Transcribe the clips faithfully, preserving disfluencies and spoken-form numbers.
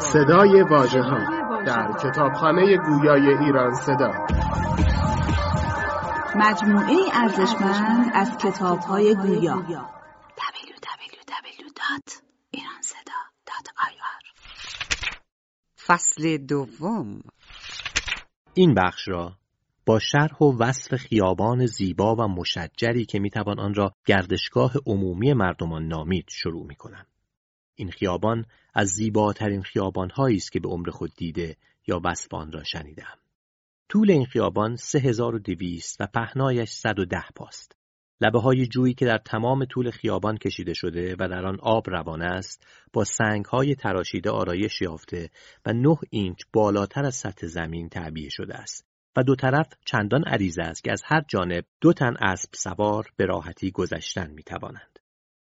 صدای واژه‌ها در کتابخانه گویای ایران صدا، مجموعه ارزشمند از کتاب‌های گویا. دبلیو دبلیو دبلیو دات ایران صدا دات آی آر. فصل دوم. این بخش را با شرح و وصف خیابان زیبا و مشجری که میتوان آن را گردشگاه عمومی مردمان نامید شروع میکنم. این خیابان از زیباترین خیابان‌هایی است که به عمر خود دیده یا وصف آن را شنیدم. طول این خیابان سه هزار و دویست و پهنایش صد و ده پاست. لبه‌های جویی که در تمام طول خیابان کشیده شده و در آن آب روان است، با سنگ‌های تراشیده آرایش یافته و نه اینچ بالاتر از سطح زمین تعبیه شده است و دو طرف چندان عریضه است که از هر جانب دو تن اسب سوار به راحتی گذشتن می‌توانند.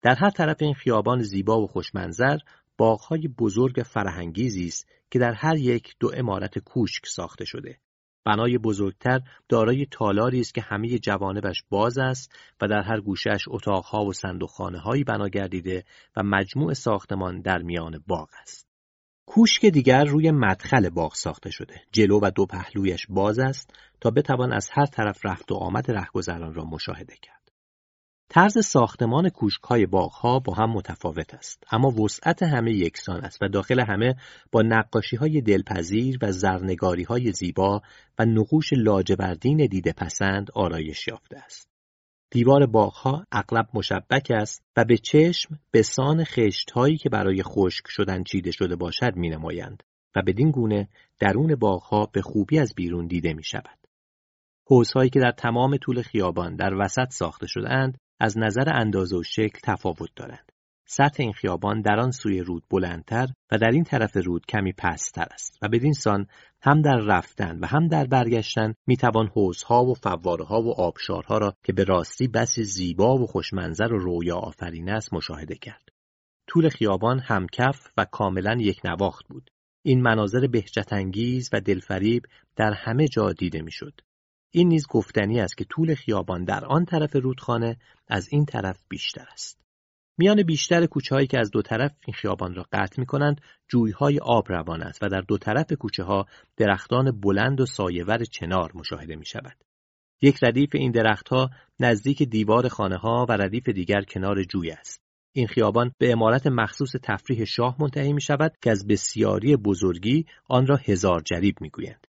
در هر طرف این خیابان زیبا و خوشمنظر باغ‌های بزرگ فرهنگیزی است که در هر یک دو عمارت کوشک ساخته شده. بنای بزرگتر دارای تالاری است که همه جوانبش باز است و در هر گوشه‌اش اتاق‌ها و صندوقخانه‌هایی بنا گردیده و مجموع ساختمان در میان باغ است. کوشک دیگر روی مدخل باغ ساخته شده. جلو و دو پهلویش باز است تا بتوان از هر طرف رفت و آمد رهگذران را مشاهده کرد. طرز ساختمان کوشک‌های باغ‌ها با هم متفاوت است، اما وسعت همه یکسان است و داخل همه با نقاشی‌های دلپذیر و زرنگاری‌های زیبا و نقوش لاجوردین دیده پسند آرایش یافته است. دیوار باغ‌ها اغلب مشبک است و به چشم به سان خشت‌هایی که برای خشک شدن چیده شده باشد می‌نمایند و بدین گونه درون باغ‌ها به خوبی از بیرون دیده می‌شود. حوض‌هایی که در تمام طول خیابان در وسط ساخته شده‌اند از نظر اندازه و شکل تفاوت دارند. سطح این خیابان در آن سوی رود بلندتر و در این طرف رود کمی پست‌تر است و بدین سان هم در رفتن و هم در برگشتن میتوان حوض‌ها و فواره‌ها و آبشارها را که به راستی بسی زیبا و خوشمنظر و رویا آفرین است مشاهده کرد. طول خیابان همکف و کاملا یک نواخت بود. این مناظر بهجت‌انگیز و دلفریب در همه جا دیده میشد. این نیز گفتنی است که طول خیابان در آن طرف رودخانه از این طرف بیشتر است. میان بیشتر کوچه‌هایی که از دو طرف این خیابان را قطع می‌کنند، جوی‌های آب روان است و در دو طرف کوچه‌ها درختان بلند و سایه‌ور چنار مشاهده می‌شود. یک ردیف این درخت‌ها نزدیک دیوار خانه‌ها و ردیف دیگر کنار جوی است. این خیابان به عمارت مخصوص تفریح شاه منتهی می‌شود که از بسیاری بزرگی آن را هزار جریب می‌گویند.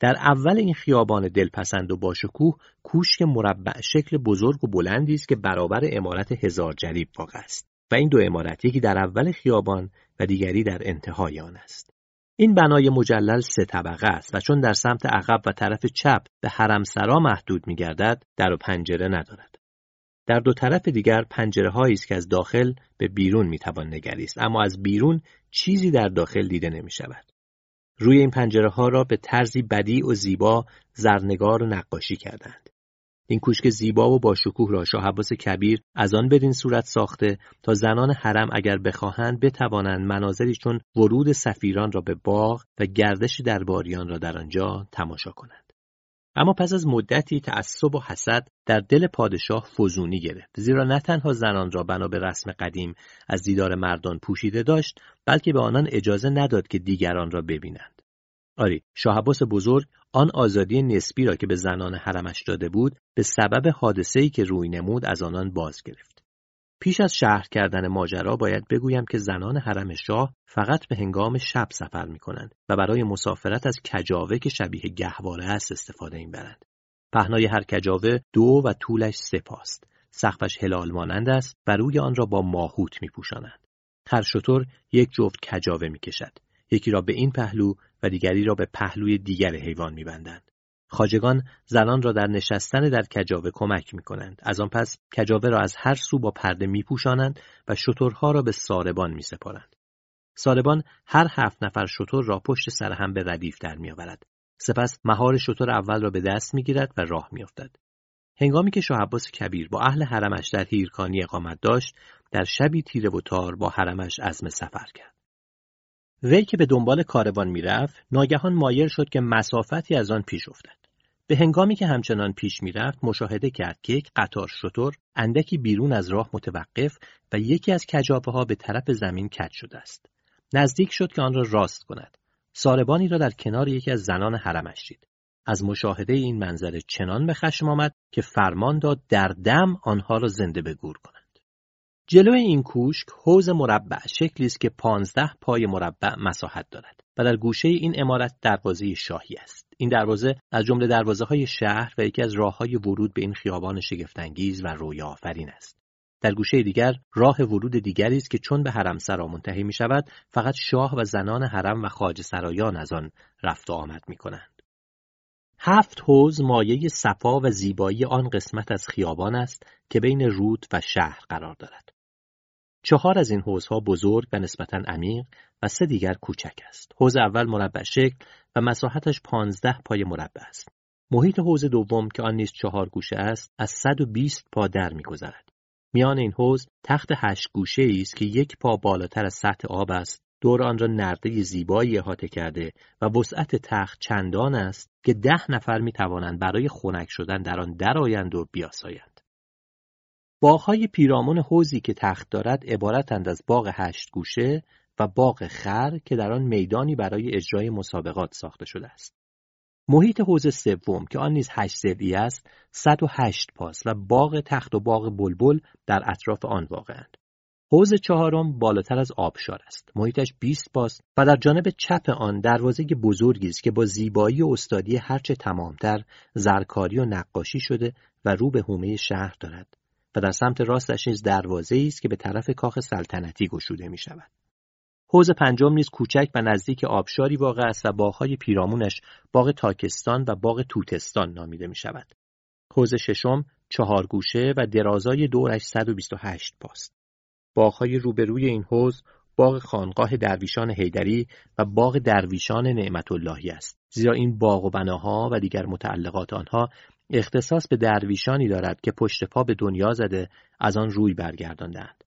در اول این خیابان دلپسند و باشکوه، کوشک مربع شکل بزرگ و بلندی است که برابر عمارت هزار جریب واقع است و این دو عمارت یکی در اول خیابان و دیگری در انتهای آن است. این بنای مجلل سه طبقه است و چون در سمت عقب و طرف چپ به حرمسرا محدود می‌گردد، در و پنجره ندارد. در دو طرف دیگر پنجره‌هایی است که از داخل به بیرون می‌توان نگریست، اما از بیرون چیزی در داخل دیده نمی‌شود. روی این پنجره‌ها را به طرزی بدیع و زیبا زرنگار و نقاشی کردند. این کوشک زیبا و با شکوه را شاه عباس کبیر از آن بدین صورت ساخته تا زنان حرم اگر بخواهند بتوانند مناظری چون ورود سفیران را به باغ و گردش درباریان را در آنجا تماشا کنند. اما پس از مدتی تعصب و حسد در دل پادشاه فزونی گرفت، زیرا نه تنها زنان را بنا به رسم قدیم از دیدار مردان پوشیده داشت، بلکه به آنان اجازه نداد که دیگران را ببینند. آری، شاه عباس بزرگ آن آزادی نسبی را که به زنان حرمش داده بود به سبب حادثه‌ای که روی نمود از آنان باز گرفت. پیش از شرح کردن ماجرا باید بگویم که زنان حرم شاه فقط به هنگام شب سفر می‌کنند و برای مسافرت از کجاوه که شبیه گهواره است استفاده می‌برند. پهنای هر کجاوه دو و طولش سه پاست. سقفش هلال مانند است و روی آن را با ماهوت می‌پوشانند. هر شتر یک جفت کجاوه می‌کشد. یکی را به این پهلو و دیگری را به پهلوی دیگر حیوان می‌بندند. خواجگان زنان را در نشستن در کجاوه کمک می‌کنند. از آن پس کجاوه را از هر سو با پرده می‌پوشانند و شترها را به ساربان می‌سپارند. ساربان هر هفت نفر شتر را پشت سر هم به ردیف در می‌آورد. سپس مهار شتر اول را به دست می‌گیرد و راه می‌افتد. هنگامی که شاه عباس کبیر با اهل حرمش در هیرکانی اقامت داشت، در شبی تیره و تار با حرمش عزم سفر کرد. وی که به دنبال کاروان میرفت، ناگهان مایل شد که مسافتی از آن پیش افتد. به هنگامی که همچنان پیش می‌رفت مشاهده کرد که یک قطار شتر اندکی بیرون از راه متوقف و یکی از کجاپه‌ها به طرف زمین کج شده است. نزدیک شد که آن را راست کند. ساربانی را در کنار یکی از زنان حرمش دید. از مشاهده این منظره چنان به خشم آمد که فرمان داد در دم آنها را زنده به گور کنند. جلوی این کوشک حوض مربع شکلی است که پانزده پای مربع مساحت دارد و در گوشه این عمارت دروازه شاهی است. این دروازه از جمله دروازه‌های شهر و یکی از راه‌های ورود به این خیابان شگفت‌انگیز و رویاآفرین است. در گوشه دیگر راه ورود دیگری است که چون به حرمسرا منتهی می‌شود فقط شاه و زنان حرم و خواجه سرایان از آن رفت و آمد می‌کنند. هفت حوض مایه صفا و زیبایی آن قسمت از خیابان است که بین رود و شهر قرار دارد. چهار از این حوضها بزرگ و نسبتاً عمیق و سه دیگر کوچک است. حوض اول مربع شکل و مساحتش پانزده پای مربع است. محیط حوض دوم که آن نیز چهار گوشه است از صد و بیست پا در می‌گذرد. میان این حوض تخت هشت گوشه‌ای است که یک پا بالاتر از سطح آب است. دور آن را نرده زیبایی احاطه کرده و وسعت تخت چندان است که ده نفر می‌توانند برای خنک شدن در آن درآیند و بیاسایند. باغ‌های پیرامون حوضی که تخت دارد عبارتند از باغ هشت گوشه و باغ خر که در آن میدانی برای اجرای مسابقات ساخته شده است. محیط حوض سوم که آن نیز هشت ضلعی است، صد و هشت پاست و باغ تخت و باغ بلبل در اطراف آن واقعند. حوض چهارم بالاتر از آبشار است. محیطش بیست پاست و در جانب چپ آن دروازه بزرگی است که با زیبایی و استادی هرچه تمامتر زرکاری و نقاشی شده و رو به حومه شهر دارد و در سمت راستش نیز دروازه‌ای است که به طرف کاخ سلطنتی گشوده می‌شود. حوض پنجم نیز کوچک و نزدیک آبشاری واقع است و باغ‌های پیرامونش باغ تاکستان و باغ توتستان نامیده می شود. حوض ششم چهار گوشه و درازای دورش صد و بیست و هشت پاست. باغ‌های روبروی این حوض باغ خانقاه درویشان حیدری و باغ درویشان نعمت اللهی است. زیرا این باغ و بناها و دیگر متعلقات آنها اختصاص به درویشانی دارد که پشت پا به دنیا زده از آن روی برگرداندند.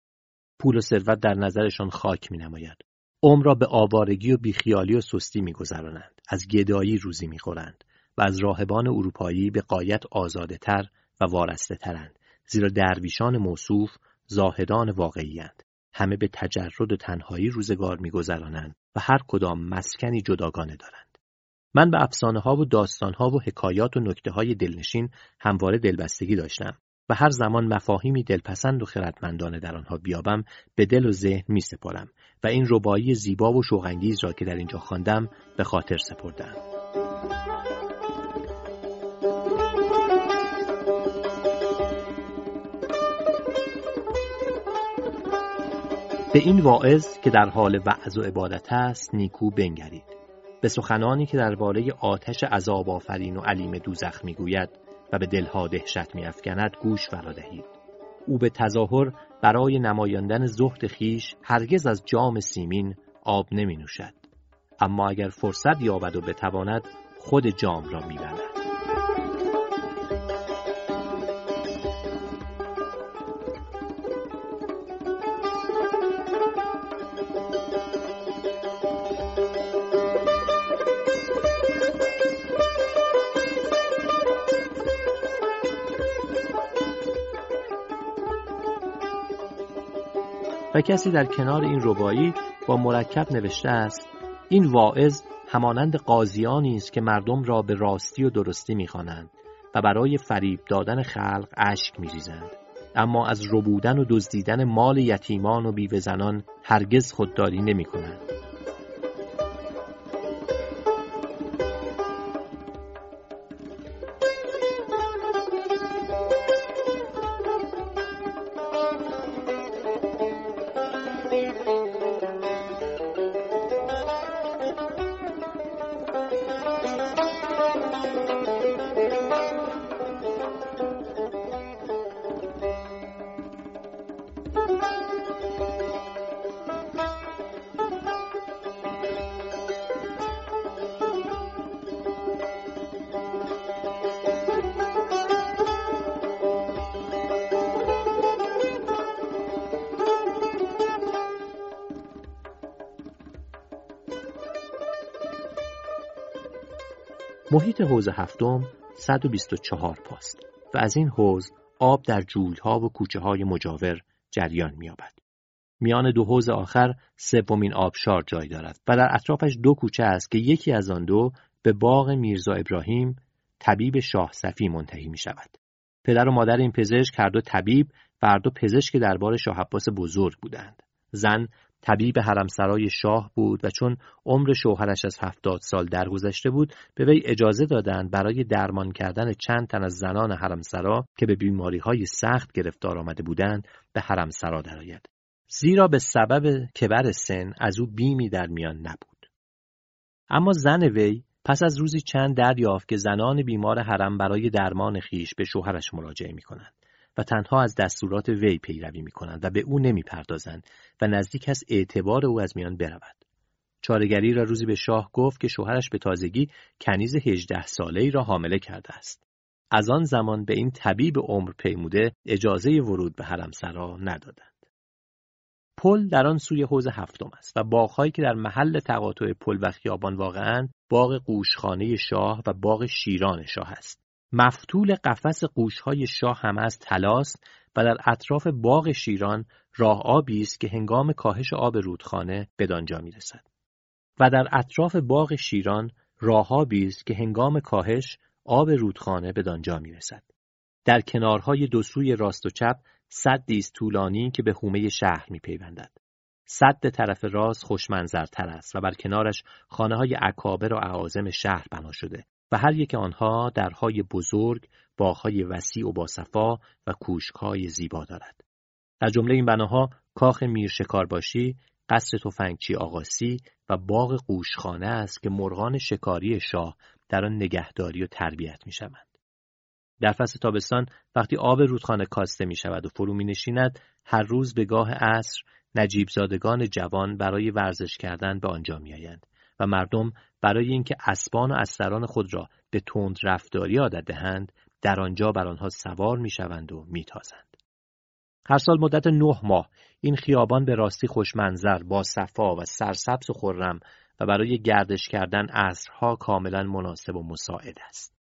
پول و ثروت در نظرشان خاک می‌نماید. عمر را به آوارگی و بیخیالی و سستی می‌گذرانند، از گدایی روزی می‌خورند و از راهبان اروپایی به غایت آزاده‌تر و وارسته‌ترند، زیرا درویشان موصوف زاهدان واقعی‌اند. همه به تجرد و تنهایی روزگار می‌گذرانند و هر کدام مسکنی جداگانه دارند. من به افسانه‌ها و داستان‌ها و حکایات و نکته‌های دلنشین همواره دلبستگی داشتم و هر زمان مفاهیمی دلپسند و خردمندانه در آنها بیابم به دل و ذهن می سپارم و این رباعی زیبا و شوق انگیز را که در اینجا خواندم به خاطر سپردم. به این واعظ که در حال وعظ و عبادت است نیکو بنگرید. به سخنانی که درباره آتش عذاب آفرین و علیم دوزخ می گوید و به دلها دهشت می‌افکند گوش فرا دهید. او به تظاهر برای نمایاندن زهد خیش هرگز از جام سیمین آب نمی‌نوشد، اما اگر فرصت یابد و بتواند خود جام را می‌بلعد. و کسی در کنار این رباعی با مرکب نوشته است: این واعظ همانند قاضیانی است که مردم را به راستی و درستی می‌خوانند و برای فریب دادن خلق اشک می‌ریزند، اما از ربودن و دزدیدن مال یتیمان و بیوه زنان هرگز خودداری نمی‌کنند. محیط حوض هفتم صد و بیست و چهار پاست و از این حوض آب در جوی‌ها و کوچه‌های مجاور جریان می‌یابد. میان دو حوض آخر سومین آبشار جای دارد و در اطرافش دو کوچه است که یکی از آن دو به باغ میرزا ابراهیم طبیب شاه صفی منتهی می‌شود. پدر و مادر این پزشک هر دو طبیب و هر دو پزشک دربار شاه عباس بزرگ بودند. زن طبیب حرمسرای شاه بود و چون عمر شوهرش از هفتاد سال درگذشته بود به وی اجازه دادند برای درمان کردن چند تن از زنان حرمسرا که به بیماری‌های سخت گرفتار آمده بودند به حرمسرا درآید، زیرا به سبب کبر سن از او بیمی در میان نبود. اما زن وی پس از روزی چند دریافت که زنان بیمار حرم برای درمان خیش به شوهرش مراجعه می‌کنند و تنها از دستورات وی پیروی می‌کنند و به او نمی‌پردازند و نزدیک است اعتبار او از میان برود. چاره‌گری را روزی به شاه گفت که شوهرش به تازگی کنیز هجده ساله‌ای را حامله کرده است. از آن زمان به این طبیب عمر پیموده اجازه ورود به حرمسرا ندادند. پل در آن سوی حوض هفتم است و باغ‌هایی که در محل تقاطع پل و خیابان واقعاً باغ قوشخانه شاه و باغ شیران شاه است. مفتول قفس قوش‌های شاه هم از طلاست و در اطراف باغ شیران راه آبی است که هنگام کاهش آب رودخانه بدانجا می‌رسد. و در اطراف باغ شیران راه آبی است که هنگام کاهش آب رودخانه بدانجا می‌رسد. در کنارهای دو سوی راست و چپ سدی است طولانی که به حومه شهر می‌پیوندد. سد طرف راست خوشمنظرتر است و بر کنارش خانه‌های اکابر و اعاظم شهر بنا شده و هر یک آنها درهای بزرگ، باغ‌های وسیع و باصفا و کوشک‌های زیبا دارد. در جمله این بناها کاخ میرشکارباشی، قصر تفنگچی آقاسی و باغ قوشخانه است که مرغان شکاری شاه در آن نگهداری و تربیت می‌شوند. در فصل تابستان وقتی آب رودخانه کاسته می شود و فرو می نشیند، هر روز به گاه عصر نجیبزادگان جوان برای ورزش کردن به آنجا می آیند و مردم برای اینکه اسبان و استران خود را به تند رفتاری عادت دهند در آنجا بر آنها سوار می شوند و می تازند. هر سال مدت نه ماه این خیابان به راستی خوشمنظر، با صفا و سرسبز و خرم و برای گردش کردن عصرها کاملا مناسب و مساعد است.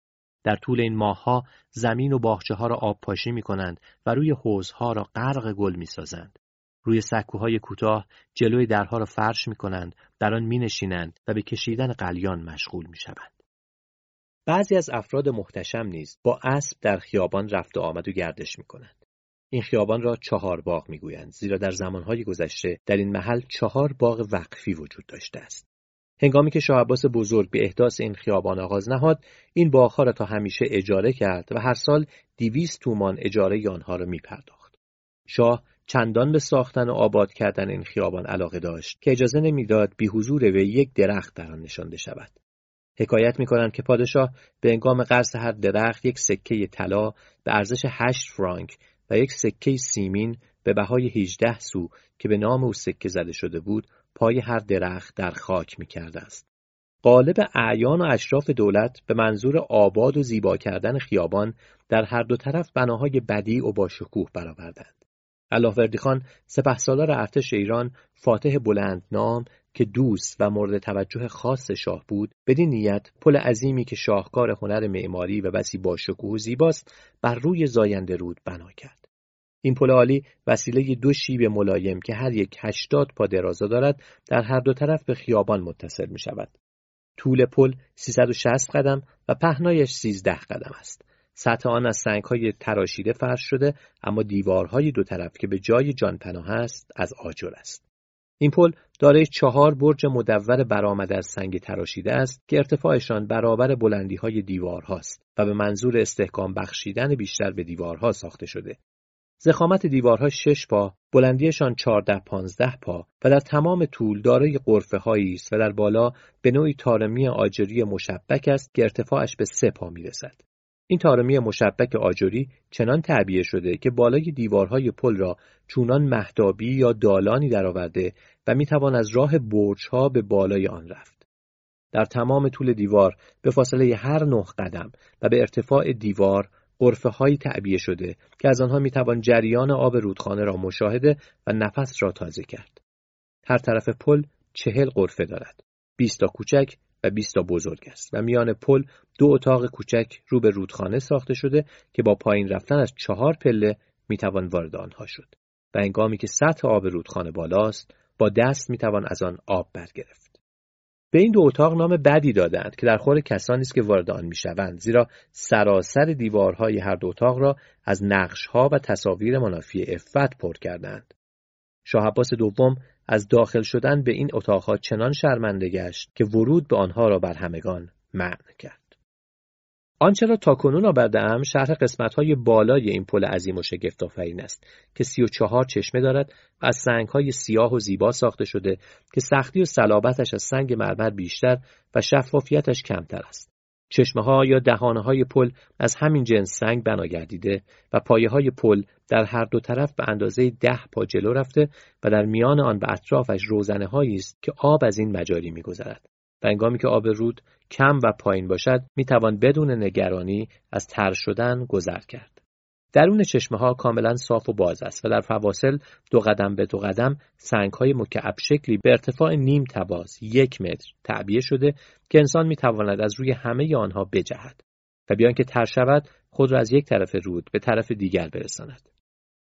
در طول این ماه‌ها زمین و باغچه‌ها را آبپاشی می‌کنند و روی حوض‌ها را غرق گل می‌سازند. روی سکوهای کوتاه جلوی درها را فرش می‌کنند، در آن می‌نشینند و به کشیدن قلیان مشغول می‌شوند. بعضی از افراد محتشم نیز با اسب در خیابان رفت و آمد و گردش می‌کنند. این خیابان را چهار باغ می‌گویند، زیرا در زمان‌های گذشته در این محل چهار باغ وقفی وجود داشته است. هنگامی که شاه عباس بزرگ به احداث این خیابان آغاز نهاد، این باغ‌ها را تا همیشه اجاره کرد و هر سال دویست تومان اجاره آنها را می‌پرداخت. شاه چندان به ساختن و آباد کردن این خیابان علاقه داشت که اجازه نمی‌داد بی حضور وی یک درخت در آن نشانده شود. حکایت می‌کنند که پادشاه به هنگام قرض هر درخت یک سکه طلا به ارزش هشت فرانک و یک سکه سیمین به بهای هجده سو که به نام او سکه زده شده بود، پای هر درخت در خاک می‌کرده است. غالب اعیان و اشراف دولت به منظور آباد و زیبا کردن خیابان در هر دو طرف بناهای بدیع و باشکوه برآوردند. علاوردی خان سپهسالار ارتش ایران، فاتح بلندنام که دوست و مورد توجه خاص شاه بود، بدین نیت پل عظیمی که شاهکار هنر معماری و بسی باشکوه و زیباست بر روی زاینده رود بنا کرد. این پل عالی وسیله دو شیب ملایم که هر یک هشتاد پا درازا دارد در هر دو طرف به خیابان متصل می شود. طول پل سیصد و شصت قدم و پهنایش سیزده قدم است. سطح آن از سنگ‌های تراشیده فرش شده، اما دیوارهای دو طرف که به جای جانپناه است از آجر است. این پل دارای چهار برج مدور برآمده از سنگ تراشیده است که ارتفاعشان برابر بلندی‌های دیوارهاست و به منظور استحکام بخشیدن بیشتر به دیوارها ساخته شده. ضخامت دیوارها شش پا، بلندیشان چهارده پانزده پا و در تمام طول دارای غرفه هایی است و در بالا به نوعی تارمی آجری مشبک است که ارتفاعش به سه پا می رسد. این تارمی مشبک آجری چنان تعبیه شده که بالای دیوارهای پل را چونان مهتابی یا دالانی درآورده و می توان از راه برج ها به بالای آن رفت. در تمام طول دیوار به فاصله هر نه قدم و به ارتفاع دیوار غرفه هایی تعبیه شده که از آنها می توان جریان آب رودخانه را مشاهده و نفس را تازه کرد. هر طرف پل چهل غرفه دارد. بیست تا کوچک و بیست تا بزرگ است و میان پل دو اتاق کوچک رو به رودخانه ساخته شده که با پایین رفتن از چهار پله میتوان وارد آنها شد و هنگامی که سطح آب رودخانه بالاست با دست میتوان از آن آب برگرفت. به این دو اتاق نام بدی دادند که در خور کسانی است که وارد آن میشوند، زیرا سراسر دیوارهای هر دو اتاق را از نقش‌ها و تصاویر منافی عفت پر کردند. شاه عباس دوم از داخل شدن به این اتاقها چنان شرمنده گشت که ورود به آنها را بر همگان منع کرد. آنچه را تاکنون آورده‌ام شرح قسمت‌های بالای این پل عظیم و شگفت‌آفرین است که سی و چهار چشمه دارد و از سنگ‌های سیاه و زیبا ساخته شده که سختی و صلابتش از سنگ مرمر بیشتر و شفافیتش کمتر است. چشمه‌ها یا دهانه‌های پل از همین جنس سنگ بنا گردیده و پایه‌های پل در هر دو طرف به اندازه ده پا جلو رفته و در میان آن و اطرافش روزنه‌هایی است که آب از این مجاری می‌گذرد. و هنگامی که آب رود کم و پایین باشد میتوان بدون نگرانی از تر شدن گذر کرد. درون چشمه ها کاملا صاف و باز است و در فواصل دو قدم به دو قدم سنگ های مکعب شکلی به ارتفاع نیم تباس یک متر تعبیه شده که انسان میتواند از روی همه آنها بجهد و بیان که تر شود خود را از یک طرف رود به طرف دیگر برساند.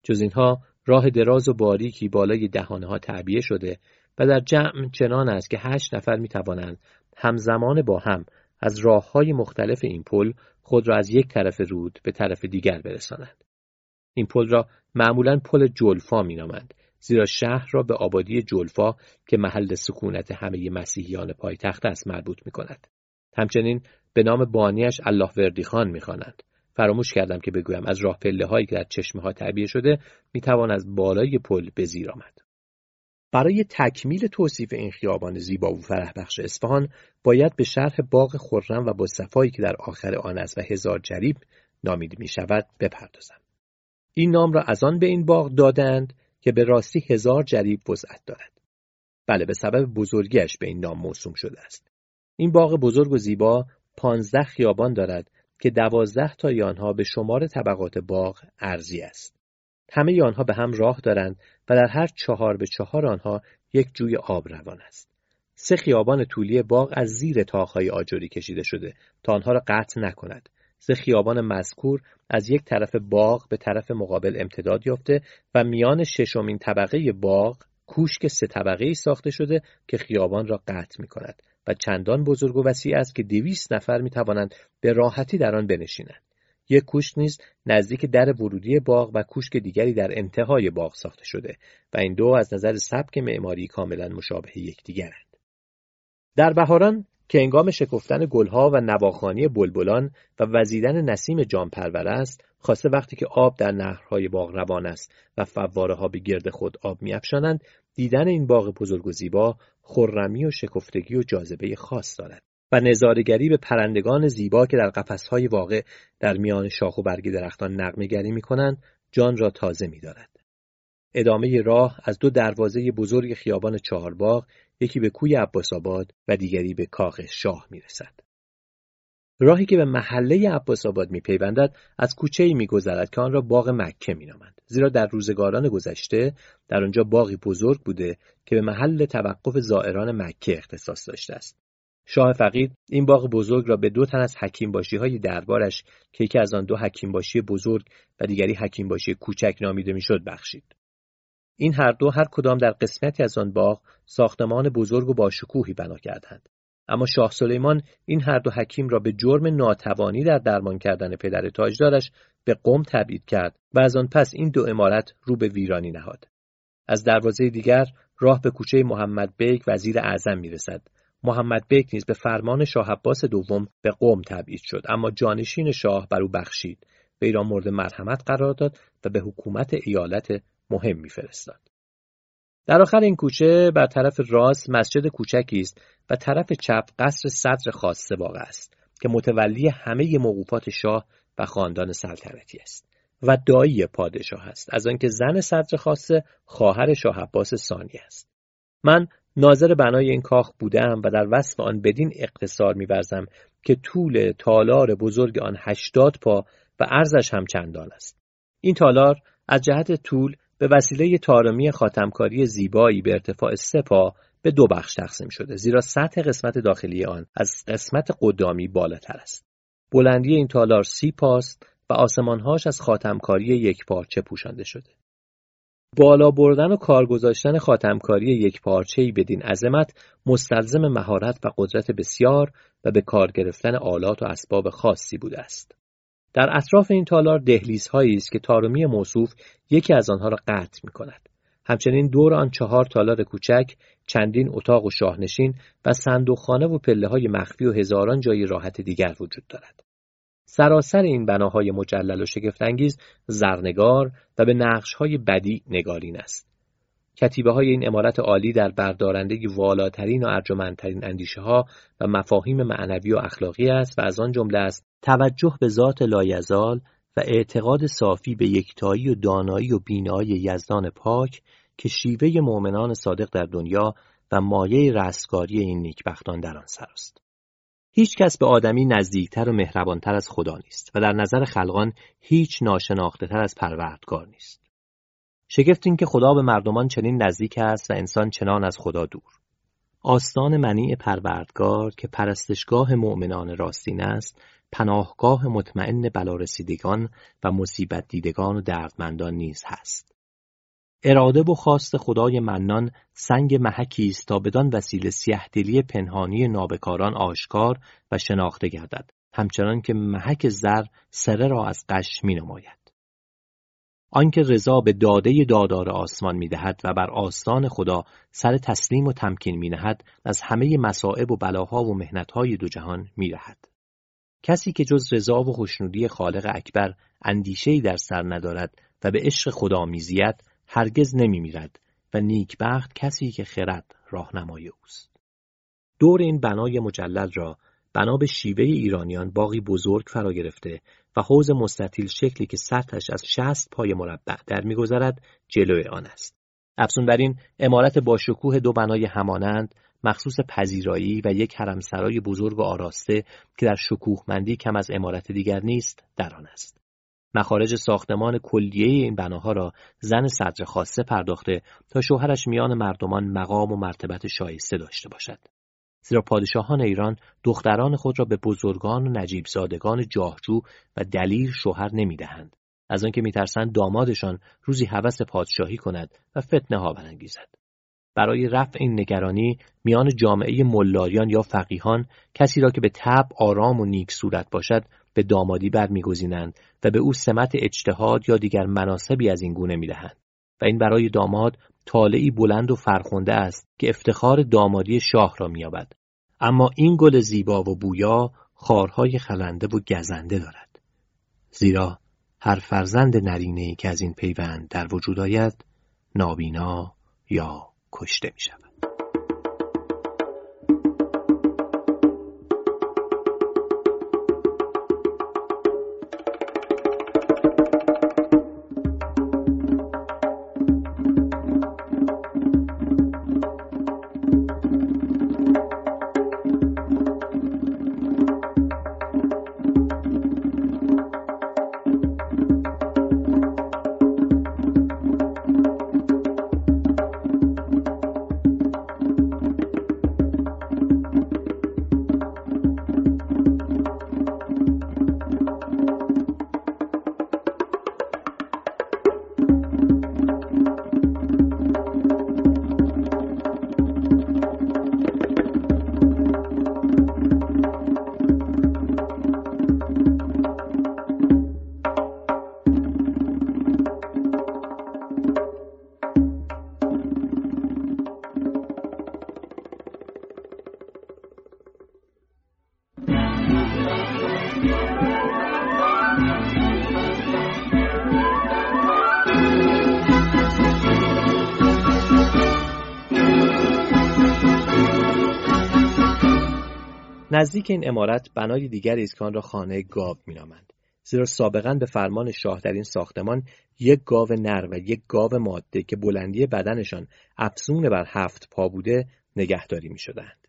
جز اینها راه دراز و باریکی بالای دهانه ها تعبیه شده و در جمع چنان است که هشت نفر می توانند همزمان با هم از راه‌های مختلف این پل خود را از یک طرف رود به طرف دیگر برسانند. این پل را معمولاً پل جلفا می نامند، زیرا شهر را به آبادی جلفا که محل سکونت همه مسیحیان پایتخت است مربوط می کند. همچنین به نام بانیش الله وردی خان می خوانند. فراموش کردم که بگویم از راه پله هایی که در چشمه ها تعبیه شده می توان از بالای پل به زیر آمد. برای تکمیل توصیف این خیابان زیبا و فرح بخش اصفهان باید به شرح باغ خرم و با صفایی که در آخر آن است و هزار جریب نامید می شود بپردازم. این نام را از آن به این باغ دادند که به راستی هزار جریب وسعت دارد. بله، به سبب بزرگیش به این نام موسوم شده است. این باغ بزرگ و زیبا پانزده خیابان دارد که دوازده تای آنها به شمار طبقات باغ عرضی است. همه آنها به هم راه دارند و در هر چهار به چهار آنها یک جوی آب روان است. سه خیابان طولی باغ از زیر تاقهای آجری کشیده شده تا آنها را قطع نکند. سه خیابان مذکور از یک طرف باغ به طرف مقابل امتداد یافته و میان ششمین طبقه باغ کوشک سه طبقه‌ای ساخته شده که خیابان را قطع می‌کند و چندان بزرگ و وسیع است که دویست نفر می‌توانند به راحتی در آن بنشینند. یک کوشک نیز نزدیک در ورودی باغ و کوشک دیگری در انتهای باغ ساخته شده و این دو از نظر سبک معماری کاملا مشابه یکدیگرند. در بهاران که هنگام شکفتن گلها و نواخوانی بلبلان و وزیدن نسیم جانپرور است، خاصه وقتی که آب در نهرهای باغ روان است و فواره‌ها به گرد خود آب می‌افشانند، دیدن این باغ بزرگ و زیبا خرمی و شکفتگی و جاذبه خاص دارد و نظاره‌گری به پرندگان زیبا که در قفس‌های واقع در میان شاخ و برگ درختان نغمه‌گری می‌کنند، جان را تازه می‌دارد. ادامه راه از دو دروازه بزرگ خیابان چهارباغ، یکی به کوی عباس‌آباد و دیگری به کاخ شاه می‌رسد. راهی که به محله عباس‌آباد می‌پیوندد، از کوچه‌ای می‌گذرد که آن را باغ مکه می‌نامند، زیرا در روزگاران گذشته در آنجا باغی بزرگ بوده که به محل توقف زائران مکه اختصاص داشته است. شاه فقید این باغ بزرگ را به دو تن از حکیمباشی‌های دربارش که یکی از آن دو حکیمباشی بزرگ و دیگری حکیمباشی کوچک نامیده میشد بخشید. این هر دو هر کدام در قسمتی از آن باغ ساختمان بزرگ و باشکوهی بنا کردند. اما شاه سلیمان این هر دو حکیم را به جرم ناتوانی در درمان کردن پدر تاجدارش به قم تبعید کرد و از آن پس این دو عمارت رو به ویرانی نهاد. از دروازه دیگر راه به کوچه محمد بیگ وزیر اعظم میرسد. محمد بیگ نیز به فرمان شاه عباس دوم به قم تبعید شد، اما جانشین شاه بر او بخشید، وی را مورد مرحمت قرار داد و به حکومت ایالت مهمی فرستاد. در آخر این کوچه بر طرف راست مسجد کوچکی است و طرف چپ قصر صدر خاصه باغ است که متولی همه موقوفات شاه و خاندان سلطنتی است و دایی پادشاه است، از آنکه زن صدر خاصه خواهر شاه عباس ثانی است. من ناظر بنای این کاخ بودم و در وصف آن بدین اختصار می‌ورزم که طول تالار بزرگ آن هشتاد پا و عرضش هم چندان است. این تالار از جهت طول به وسیله طارمی خاتمکاری زیبایی به ارتفاع سه پا به دو بخش تقسیم شده، زیرا سطح قسمت داخلی آن از قسمت قدامی بالاتر است. بلندی این تالار سی پاست و آسمانهاش از خاتمکاری یکپارچه پوشانده شده. بالا بردن و کار گذاشتن خاتمکاری یکپارچه‌ای بدین عظمت مستلزم مهارت و قدرت بسیار و به کار گرفتن آلات و اسباب خاصی بوده است. در اطراف این تالار دهلیزهایی است که طارمی موصوف یکی از آنها را قطع می‌کند. همچنین دور آن چهار تالار کوچک، چندین اتاق و شاهنشین و صندوقخانه و پله‌های مخفی و هزاران جای راحت دیگر وجود دارد. سراسر این بناهای مجلل و شگفت‌انگیز زرنگار و به نقش‌های بدیع نگارین است. کتیبه‌های این عمارت عالی در بردارندگی والاترین و ارجمندترین اندیشه‌ها و مفاهیم معنوی و اخلاقی است و از آن جمله است توجه به ذات لایزال و اعتقاد صافی به یکتایی و دانایی و بینایی یزدان پاک که شیوه مؤمنان صادق در دنیا و مایه رستگاری این نیکبختان در آن سر است. هیچ کس به آدمی نزدیکتر و مهربانتر از خدا نیست و در نظر خلقان هیچ ناشناخته تر از پروردگار نیست. شگفت این که خدا به مردمان چنین نزدیک است و انسان چنان از خدا دور. آستان منیع پروردگار که پرستشگاه مؤمنان راستین است، پناهگاه مطمئن بلارسیدگان و مصیبت دیدگان و دردمندان نیز هست. اراده و خواست خدای منان سنگ محکی است تا بدان وسیله سیه‌دلی پنهانی نابکاران آشکار و شناخته گردد، همچنان که محک زر سره را از قش می‌نماید. آنکه رضا به داده دادار آسمان می‌دهد و بر آستان خدا سر تسلیم و تمکین می‌نهد، از همه مصائب و بلاها و محنت‌های دو جهان می‌رهد. کسی که جز رضا و خوشنودی خالق اکبر اندیشه‌ای در سر ندارد و به عشق خدا می‌زید، هرگز نمی‌میرد و نیکبخت کسی که خرد راهنمای اوست. دور این بنای مجلل را بنا به شیوه ایرانیان باغی بزرگ فرا گرفته و حوض مستطیل شکلی که سطحش از شصت پای مربع در می‌گذرد جلوی آن است. افزون بر این عمارت با شکوه دو بنای همانند مخصوص پذیرایی و یک حرمسرای بزرگ و آراسته که در شکوهمندی کم از عمارت دیگر نیست در آن است. مخارج ساختمان کلیه این بناها را زن صدر خاصه پرداخته تا شوهرش میان مردمان مقام و مرتبت شایسته داشته باشد. زیرا پادشاهان ایران دختران خود را به بزرگان و نجیب زادگان جاهجو و دلیر شوهر نمیدهند، از آنکه میترسند دامادشان روزی هوس پادشاهی کند و فتنه ها برانگیزد. برای رفع این نگرانی میان جامعه ملاریان یا فقیهان کسی را که به طبع آرام و نیک صورت باشد به دامادی برمیگزینند و به او سمت اجتهاد یا دیگر مناصبی از این گونه میدهند و این برای داماد طالعی بلند و فرخنده است که افتخار دامادی شاه را مییابد. اما این گل زیبا و بویا خارهای خلنده و گزنده دارد، زیرا هر فرزند نرینه‌ای که از این پیوند در وجود آید نابینا یا کشته می‌شود. نزدیک این عمارت بنای دیگری است که آن را خانه گاو می‌نامند، زیرا سابقاً به فرمان شاه در این ساختمان یک گاو نر و یک گاو ماده که بلندی بدنشان افزون بر هفت پا بوده نگهداری می‌شدند.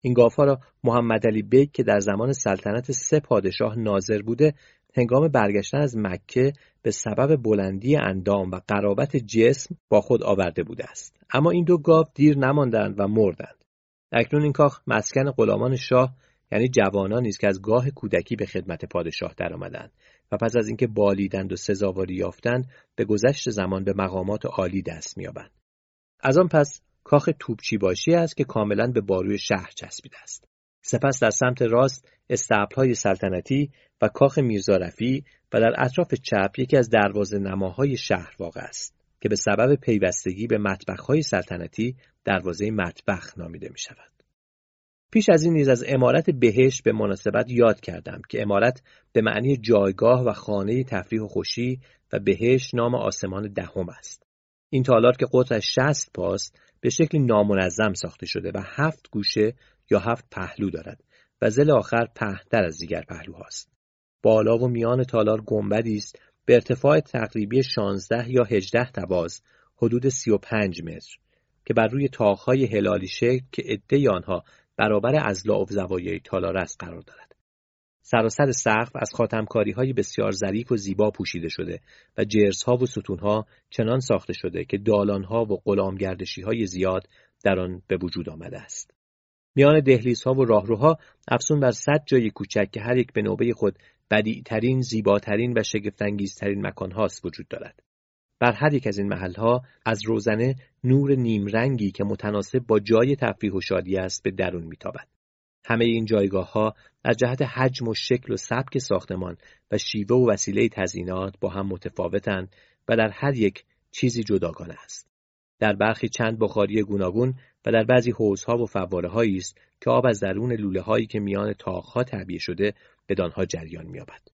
این گاوها را محمدعلی بیگ که در زمان سلطنت سه پادشاه ناظر بوده هنگام برگشتن از مکه به سبب بلندی اندام و قرابت جسم با خود آورده بوده است. اما این دو گاو دیر نماندند و مردند. اکنون این کاخ مسکن غلامان شاه، یعنی جوانانی است که از گاه کودکی به خدمت پادشاه درآمدند و پس از اینکه بالیدند و سزاواری یافتند، به گذشت زمان به مقامات عالی دست می‌یابند. از آن پس کاخ توپچی باشی است که کاملاً به باروی شهر چسبیده است. سپس در سمت راست استبل‌های سلطنتی و کاخ میرزا رفیع و در اطراف چپ یکی از دروازه‌نماهای شهر واقع است که به سبب پیوستگی به مطبخ‌های سلطنتی دروازه مطبخ نامیده می‌شود. پیش از این نیز از عمارت بهشت به مناسبت یاد کردم که عمارت به معنی جایگاه و خانه تفریح و خوشی و بهشت نام آسمان دهم است. این تالار که قطرش شصت پاست به شکل نامنظم ساخته شده و هفت گوشه یا هفت پهلو دارد و ضلع آخر پهن‌تر از دیگر پهلوهاست. بالا و میان تالار گنبدی است به ارتفاع تقریبی شانزده یا هجده تواضع، حدود سی و پنج متر، که بر روی طاق‌های هلالی شکل که عده‌ای آنها برابر اضلاع زوایای تالار است قرار دارد. سراسر سقف از خاتمکاری‌های بسیار ظریف و زیبا پوشیده شده و جرزها و ستونها چنان ساخته شده که دالانها و غلامگردشی‌های زیاد در آن به وجود آمده است. میان دهلیزها و راهروها افسون بر صد جای کوچک که هر یک به نوبه خود بدیع‌ترین، زیباترین و شگفت‌انگیزترین مکان‌هاست وجود دارد. بر هر یک از این محل‌ها از روزنه نور نیمرنگی که متناسب با جای تفریح و شادی است به درون می‌تابد. همه این جایگاه‌ها از جهت حجم و شکل و سبک ساختمان و شیوه و وسیله تزیینات با هم متفاوتند و در هر یک چیزی جداگانه است. در برخی چند بخاری گوناگون و در بعضی حوض‌ها و فواره‌هایی است که آب از درون لوله‌هایی که میان طاق‌ها تعبیه شده به دان‌ها جریان می‌یابد.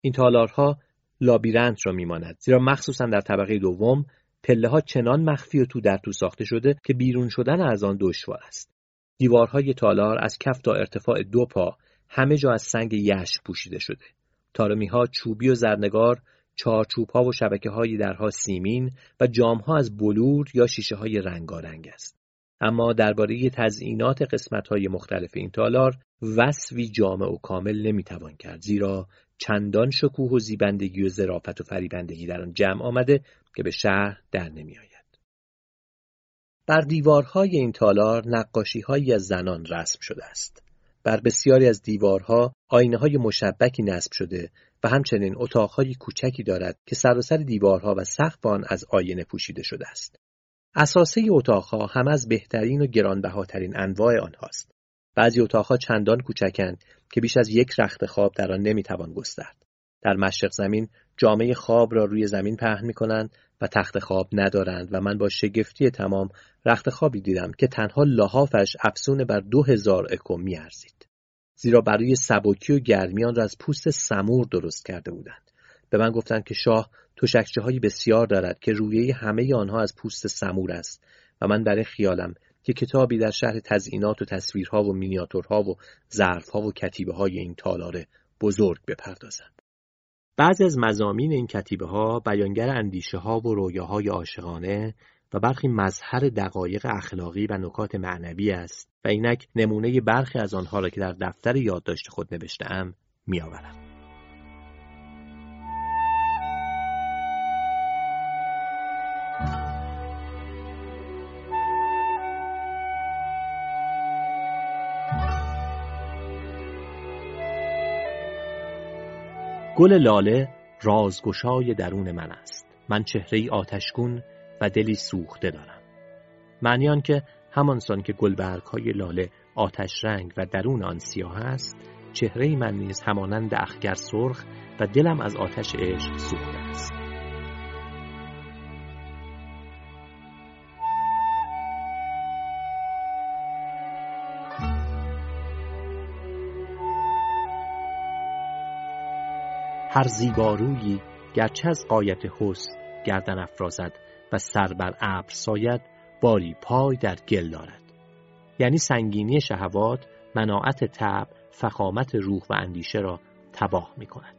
این تالارها لابیرنت را میماند، زیرا مخصوصا در طبقه دوم پله‌ها چنان مخفی و تو در تو ساخته شده که بیرون شدن از آن دشوار است. دیوارهای تالار از کف تا ارتفاع دو پا همه جا از سنگ یشم پوشیده شده. تارمی‌ها چوبی و زرنگار، چارچوب‌ها و شبکه‌های درها سیمین و جام‌ها از بلور یا شیشه‌های رنگارنگ است. اما درباره تزیینات قسمت‌های مختلف این تالار وصفی جامع و کامل نمی‌توان کرد، زیرا چندان شکوه و زیبندگی و ظرافت و فریبندگی در آن جمع آمده که به شهر در نمی آید. بر دیوارهای این تالار نقاشی‌هایی از زنان رسم شده است. بر بسیاری از دیوارها آینه‌های مشبکی نصب شده و همچنین اتاق‌های کوچکی دارد که سراسر دیوارها و سقف آن از آینه پوشیده شده است. اساسه اتاق‌ها هم از بهترین و گرانبهاترین انواع آنهاست. بعضی اتاق‌ها چندان کوچکند که بیش از یک رخت خواب در آن نمی‌توان گسترد. در مشرق زمین جامه خواب را روی زمین پهن می‌کنند و تخت خواب ندارند و من با شگفتی تمام رخت خوابی دیدم که تنها لحافش افسون بر دو هزار اکو می‌ارزید، زیرا برای سبکی و گرمی آن را از پوست سمور درست کرده بودند. به من گفتند که شاه تشکچه‌های بسیار دارد که رویه همه آنها از پوست سمور است و من برای خیالم که کتابی در شهر تزیینات و تصویرها و مینیاتورها و ظرفها و کتیبه‌های این تالار بزرگ بپردازم. بعضی از مضامین این کتیبه‌ها بیانگر اندیشه‌ها و رویاهای عاشقانه و برخی مظهر دقایق اخلاقی و نکات معنوی است و اینک نمونه برخی از آنها را که در دفتر یادداشت خود نوشته‌ام می‌آورم. گل لاله رازگشای درون من است. من چهره‌ای آتشگون و دلی سوخته دارم. معنی آن که همانسان که گلبرگ‌های لاله آتش رنگ و درون آن سیاه است، چهره‌ی من نیز همانند اخگر سرخ و دلم از آتش عشق سوخته است. هر زیبارویی گرچه از غایت حسن گردن افرازد و سر بر ابر ساید، باری پای در گل دارد. یعنی سنگینی شهوات، مناعت طبع، فخامت روح و اندیشه را تباه می کند.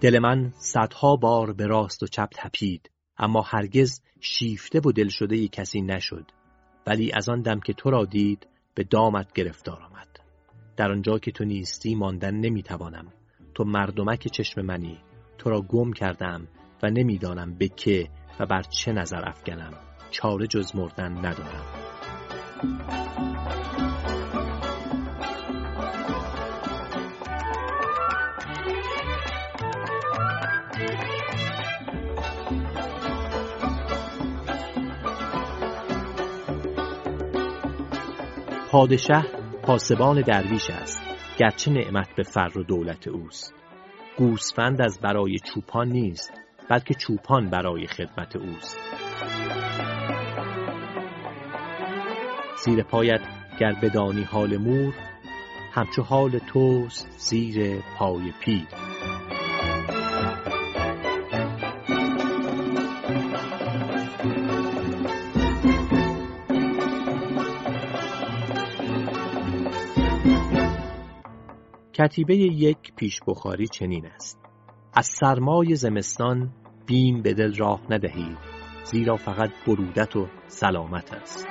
دل من صدها بار به راست و چپ تپید اما هرگز شیفته و دلشده کسی نشد، ولی از آن دم که تو را دید به دامت گرفتار آمد. در آنجا که تو نیستی ماندن نمیتوانم، تو مردمک چشم منی، تو را گم کردم و نمیدانم به که و بر چه نظر افکنم، چاره جز مردن ندارم. پادشه پاسبان درویش است، گرچه نعمت به فر و دولت اوست. گوسفند از برای چوپان نیست، بلکه چوپان برای خدمت اوست. زیر پایت گر بدانی حال مور، همچو حال توست زیر پای پیر. کتیبه یک پیش بخاری چنین است: از سرمای زمستان بیم به دل راه ندهید، زیرا فقط برودت و سلامت است.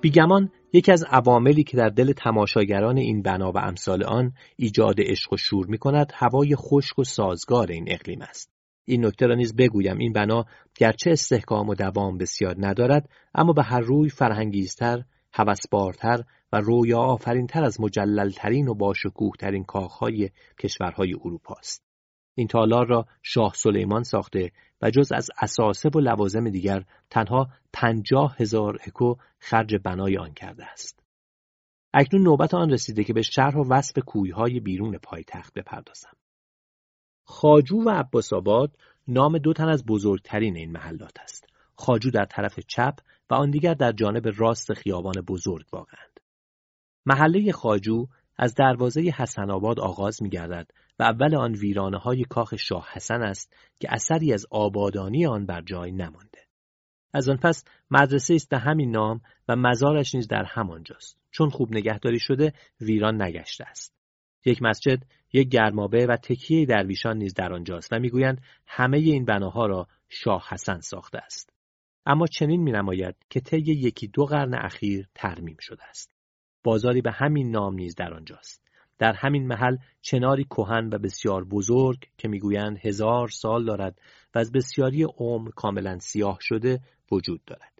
بیگمان یکی از عواملی که در دل تماشاگران این بنا و امثال آن ایجاد عشق و شور می‌کند، هوای خشک و سازگار این اقلیم است. این نکته را نیز بگویم: این بنا گرچه استحکام و دوام بسیار ندارد، اما به هر روی فرهنگیزتر، هوسبارتر و رویا آفرینتر از مجللترین و باشکوهترین کاخهای کشورهای اروپا است. این تالار را شاه سلیمان ساخته و جز از اساسه و لوازم دیگر تنها پنجاه هزار اکو خرج بنای آن کرده است. اکنون نوبت آن رسیده که به شرح و وصف کویهای بیرون پایتخت بپردازم. خواجو و عباس آباد نام دو تن از بزرگترین این محلات است. خواجو در طرف چپ و آن دیگر در جانب راست خیابان بزرگ واقعند. محله خواجو از دروازه حسن آباد آغاز می گردد و اول آن ویرانه های کاخ شاه حسن است که اثری از آبادانی آن بر جای نمانده. از آن پس مدرسه است به همین نام و مزارش نیز در همانجاست. چون خوب نگهداری شده ویران نگشته است. یک مسجد، یک گرمابه و تکیه درویشان نیز در آنجاست و میگویند همه این بناها را شاه حسن ساخته است. اما چنین می نماید که طی یکی دو قرن اخیر ترمیم شده است. بازاری به همین نام نیز در آنجاست. در همین محل چناری کهن و بسیار بزرگ که میگویند هزار سال دارد و از بسیاری عمر کاملا سیاه شده وجود دارد.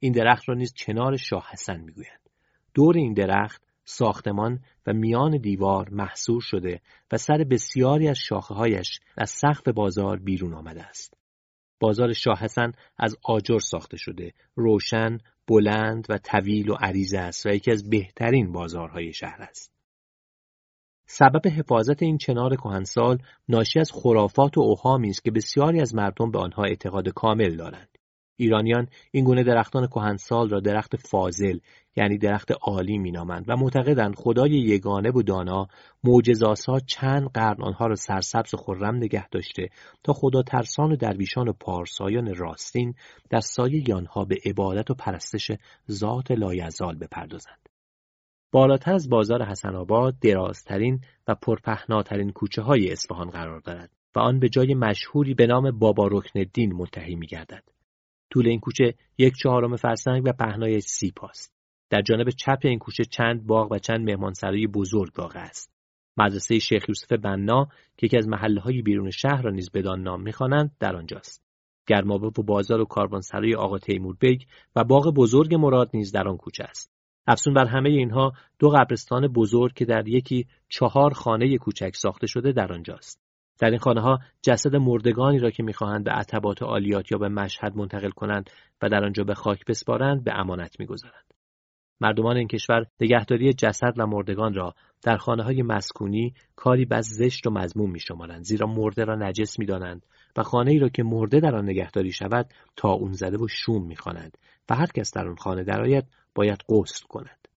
این درخت را نیز چنار شاه حسن میگویند. دور این درخت ساختمان و میان دیوار محصور شده و سر بسیاری از شاخه‌هایش از سقف بازار بیرون آمده است. بازار شاه حسن از آجر ساخته شده، روشن، بلند و طویل و عریض است و یکی از بهترین بازارهای شهر است. سبب حفاظت این چنار کهنسال ناشی از خرافات و اوهامی است که بسیاری از مردم به آنها اعتقاد کامل دارند. ایرانیان این گونه درختان کهنسال را درخت فاضل، یعنی درخت عالی مینامند و معتقدند خدای یگانه و دانا معجزه‌آسا چند قرن آنها را سرسبز و خرم نگه داشته تا خدا ترسان و درویشان و پارسایان راستین در سایه آنها به عبادت و پرستش ذات لایزال بپردازند. بالاتر از بازار حسن آباد درازترین و پرپهناترین کوچه های اصفهان قرار دارد و آن به جای مشهوری به نام بابا رکن‌الدین منتهی می‌گردد. طول این کوچه یک چهارم فرسنگ و پهنایش سی پاست. در جانب چپ این کوچه چند باغ و چند مهمانسرای بزرگ واقع است. مدرسه شیخ یوسف بنا که یکی از محله‌های بیرون شهر را نیز بدان نام می‌خوانند در آنجاست. گرمابه و بازار و کاروانسرای آقا تیمور بیگ و باغ بزرگ مراد نیز در آن کوچه است. افسون بر همه اینها دو قبرستان بزرگ که در یکی چهار خانه کوچک ساخته شده در آنجاست. در این خانه‌ها جسد مردگانی را که می‌خواهند به عتبات عالیات یا به مشهد منتقل کنند و در آنجا به خاک بسپارند به امانت می‌گذارند. مردمان این کشور نگهداری جسد و مردگان را در خانه‌های مسکونی کاری بس زشت و مذموم می‌شمارند، زیرا مرده را نجس می‌دانند و خانه‌ای را که مرده در آن نگهداری شود تا اون زده و شوم می‌خواند و هر کس در آن خانه درآید باید غسل کند.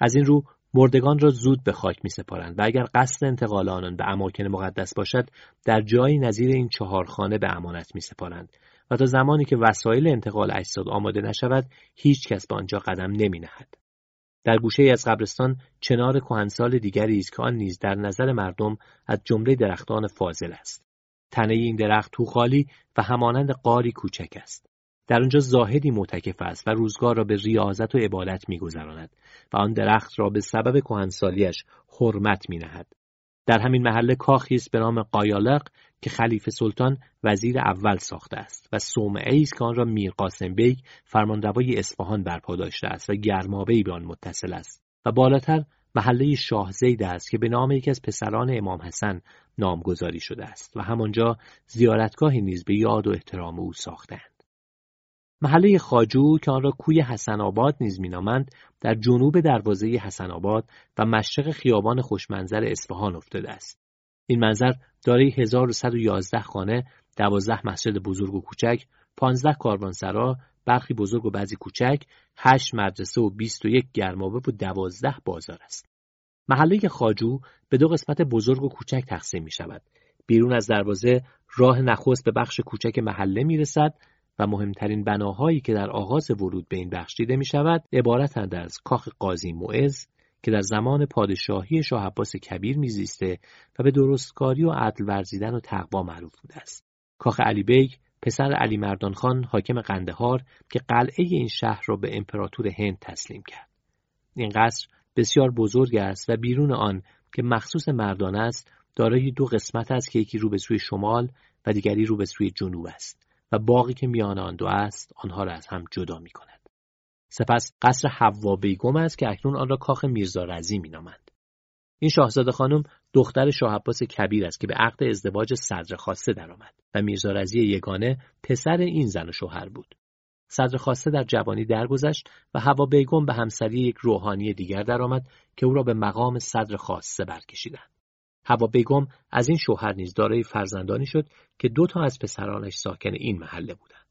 از این رو مردگان را زود به خاک می‌سپارند و اگر قصد انتقال آنان به اماکن مقدس باشد در جایی نظیر این چهار خانه به امانت می‌سپارند و تا زمانی که وسایل انتقال اجساد آماده نشود هیچ کس به آنجا قدم نمی‌نهد. در گوشه‌ای از قبرستان چنار کهنسال دیگری است که آن نیز در نظر مردم از جمله درختان فاضل است. تنه این درخت تو خالی و همانند غاری کوچک است. در آنجا زاهدی معتکف است و روزگار را به ریاضت و عبادت می‌گذراند و آن درخت را به سبب کهنسالیش حرمت می‌نهد. در همین محله کاخی است به نام قایالق که خلیفه سلطان وزیر اول ساخته است و صومعه‌ای است که آن را میر قاسم بیگ فرمانروای اصفهان برپا داشته است و گرمابه‌ای به آن متصل است و بالاتر محله شاه زید است که به نام یکی از پسران امام حسن نامگذاری شده است و همانجا زیارتگاهی نیز به یاد و احترام او ساختند. محله خواجو که آن را کوی حسن آباد نیز مینامند در جنوب دروازه حسن آباد و مشرق خیابان خوشمنظر اصفهان افتاده است. این منظر دارای هزار و صد و یازده خانه، دوازده مسجد بزرگ و کوچک، پانزده کاروانسرا، برخی بزرگ و بعضی کوچک، هشت مدرسه و بیست و یک گرمابه و دوازده بازار است. محله خواجو به دو قسمت بزرگ و کوچک تقسیم می شود. بیرون از دروازه راه نخست به بخش کوچک محله می رسد و مهمترین بناهایی که در آغاز ورود به این بخش دیده می شود عبارتند از کاخ قاضی موعظ که در زمان پادشاهی شاه عباس کبیر میزیسته و به درستکاری و عدل ورزیدن و تقوا معروف بوده است. کاخ علی بیگ پسر علی مردان خان حاکم قندهار که قلعه این شهر را به امپراتور هند تسلیم کرد. این قصر بسیار بزرگ است و بیرون آن که مخصوص مردان است دارای دو قسمت است که یکی رو به سوی شمال و دیگری رو به سوی جنوب است و باقی که میان آن دو است آنها را از هم جدا می‌کند. سپس قصر حوا بیگم است که اکنون آن را کاخ میرزا رضی مینامند. این شاهزاده خانم دختر شاه عباس کبیر است که به عقد ازدواج صدرخواسته درآمد و میرزا رضی یگانه پسر این زن و شوهر بود. صدرخواسته در جوانی درگذشت و حوا بیگم به همسری یک روحانی دیگر درآمد که او را به مقام صدرخواسته برکشیدند. حوا بیگم از این شوهر نیز دارای فرزندانی شد که دو تا از پسرانش ساکن این محله بودند.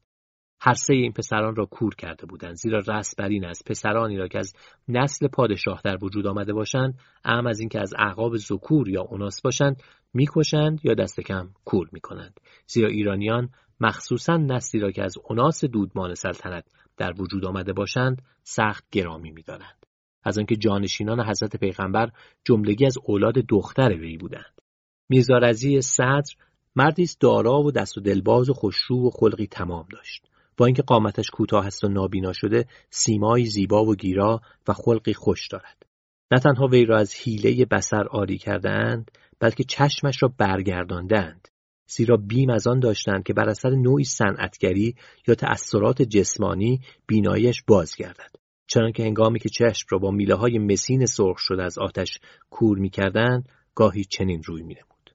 هر سه این پسران را کور کرده بودند زیرا رسم بر این است پسرانی را که از نسل پادشاه در وجود آمده باشند اعم از اینکه از اعقاب ذکور یا اوناس باشند میکشند یا دست کم کور میکنند زیرا ایرانیان مخصوصاً نسلی را که از اوناس دودمان سلطنت در وجود آمده باشند سخت گرامی میدارند از آنکه جانشینان حضرت پیغمبر جملگی از اولاد دختر وی بودند. میرزا رضی صدر مردی است دارا و دست و دلباز و خوش‌رو و خلقی تمام داشت. با اینکه قامتش کوتاه است و نابینا شده، سیمایی زیبا و گیرا و خلقی خوش دارد. نه تنها وی را از حیله بصر عاری کردند، بلکه چشمش را برگرداندند. زیرا بیم از آن داشتند که بر اثر نوعی صنعتگری یا تأثیرات جسمانی بیناییش بازگردد. چنانکه هنگامی که چشم را با میله‌های مسین سرخ شده از آتش کور می‌کردند، گاهی چنین روی می‌نمود.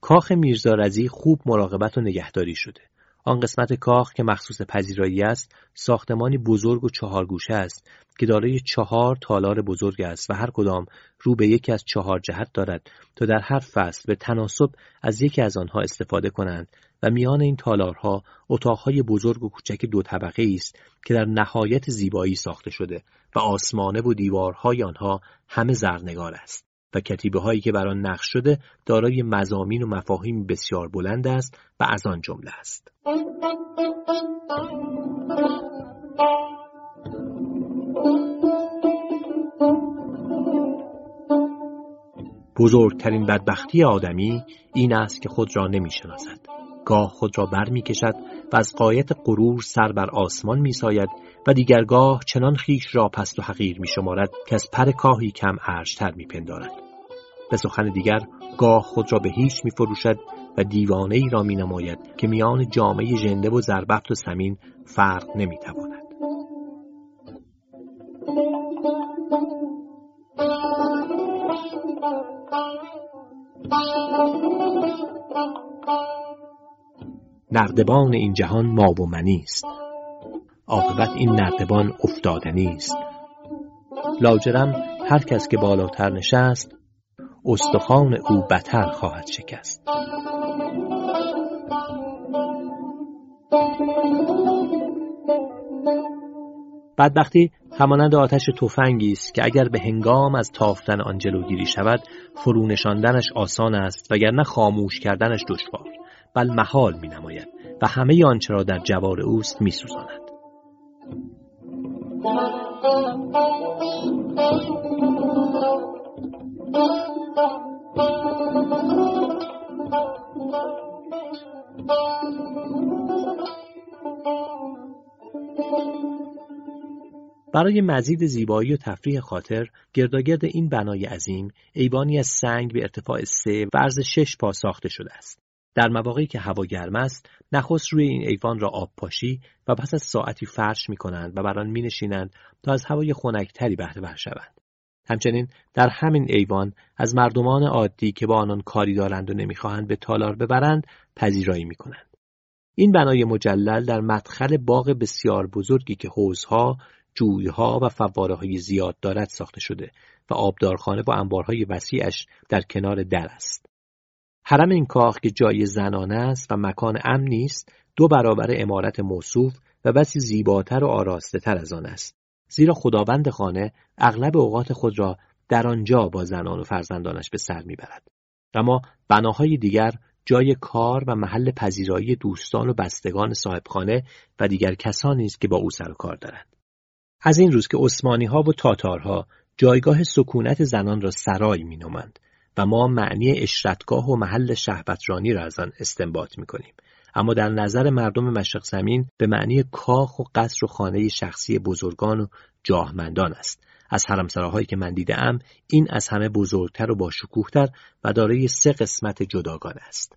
کاخ میرزا رضی خوب مراقبت و نگهداری شده. آن قسمت کاخ که مخصوص پذیرایی است، ساختمانی بزرگ و چهار گوشه است که دارای چهار تالار بزرگ است و هر کدام رو به یکی از چهار جهت دارد تا در هر فصل به تناسب از یکی از آنها استفاده کنند و میان این تالارها اتاقهای بزرگ و کوچک دو طبقه است که در نهایت زیبایی ساخته شده و آسمانه و دیوارهای آنها همه زرنگار است و کتیبه هایی که بر آن نقش شده دارای مضامین و مفاهیم بسیار بلند است و از آن جمله است. بزرگترین بدبختی آدمی این است که خود را نمی شناسد. گاه خود را بر می کشد و از غایت غرور سر بر آسمان می ساید و دیگرگاه چنان خیش را پست و حقیر می شمارد که از پر کاهی کم ارجتر می پندارد. به سخن دیگر گاه خود را به هیچ می فروشد و دیوانه ای را می نماید که میان جامعه ژنده و زربفت و سمین فرق نمی تواند. نردبان این جهان ما و منی است، عاقبت این نردبان افتادنی است. لاجرم هر کس که بالاتر نشست، استخوان او بتر خواهد شکست. بدبختی همانند آتش تفنگی است که اگر به هنگام از تافتن آن جلوگیری شود، فرونشاندنش آسان است وگرنه خاموش کردنش دشوار، بل محال می نماید و همه آنچه را در جوار اوست می سوزاند. برای مزید زیبایی و تفریح خاطر، گرداگرد این بنای عظیم ایوانی از سنگ به ارتفاع سه و عرض شش پا ساخته شده است. در مواقعی که هوا گرم است، نخست روی این ایوان را آب پاشی و پس از ساعتی فرش می کنند و بر آن می نشینند تا از هوای خنک‌تری بهره ور شوند. همچنین در همین ایوان از مردمان عادی که با آنان کاری دارند و نمیخواهند به تالار ببرند پذیرایی می کنند. این بنای مجلل در مدخل باغ بسیار بزرگی که حوضها، جویها و فواره‌های زیاد دارد ساخته شده و آبدارخانه و انبارهای وسیعش در کنار در است. حرم این کاخ که جای زنانه است و مکان امنی است، دو برابر عمارت موصوف و بسی زیباتر و آراسته تر از آن است، زیرا خداوند خانه اغلب اوقات خود را در آنجا با زنان و فرزندانش به سر میبرد. اما بناهای دیگر جای کار و محل پذیرایی دوستان و بستگان صاحبخانه و دیگر کسانی است که با او سر و کار دارند. از این روز که عثمانی‌ها و تاتارها جایگاه سکونت زنان را سرای می‌نامند و ما معنی اشرتگاه و محل شهوترانی را از آن استنباط می‌کنیم، اما در نظر مردم مشرق زمین به معنی کاخ و قصر و خانه شخصی بزرگان و جاهمندان است. از حرمسراهایی که من دیده‌ام، این از همه بزرگتر و باشکوه‌تر و دارای سه قسمت جداگان است.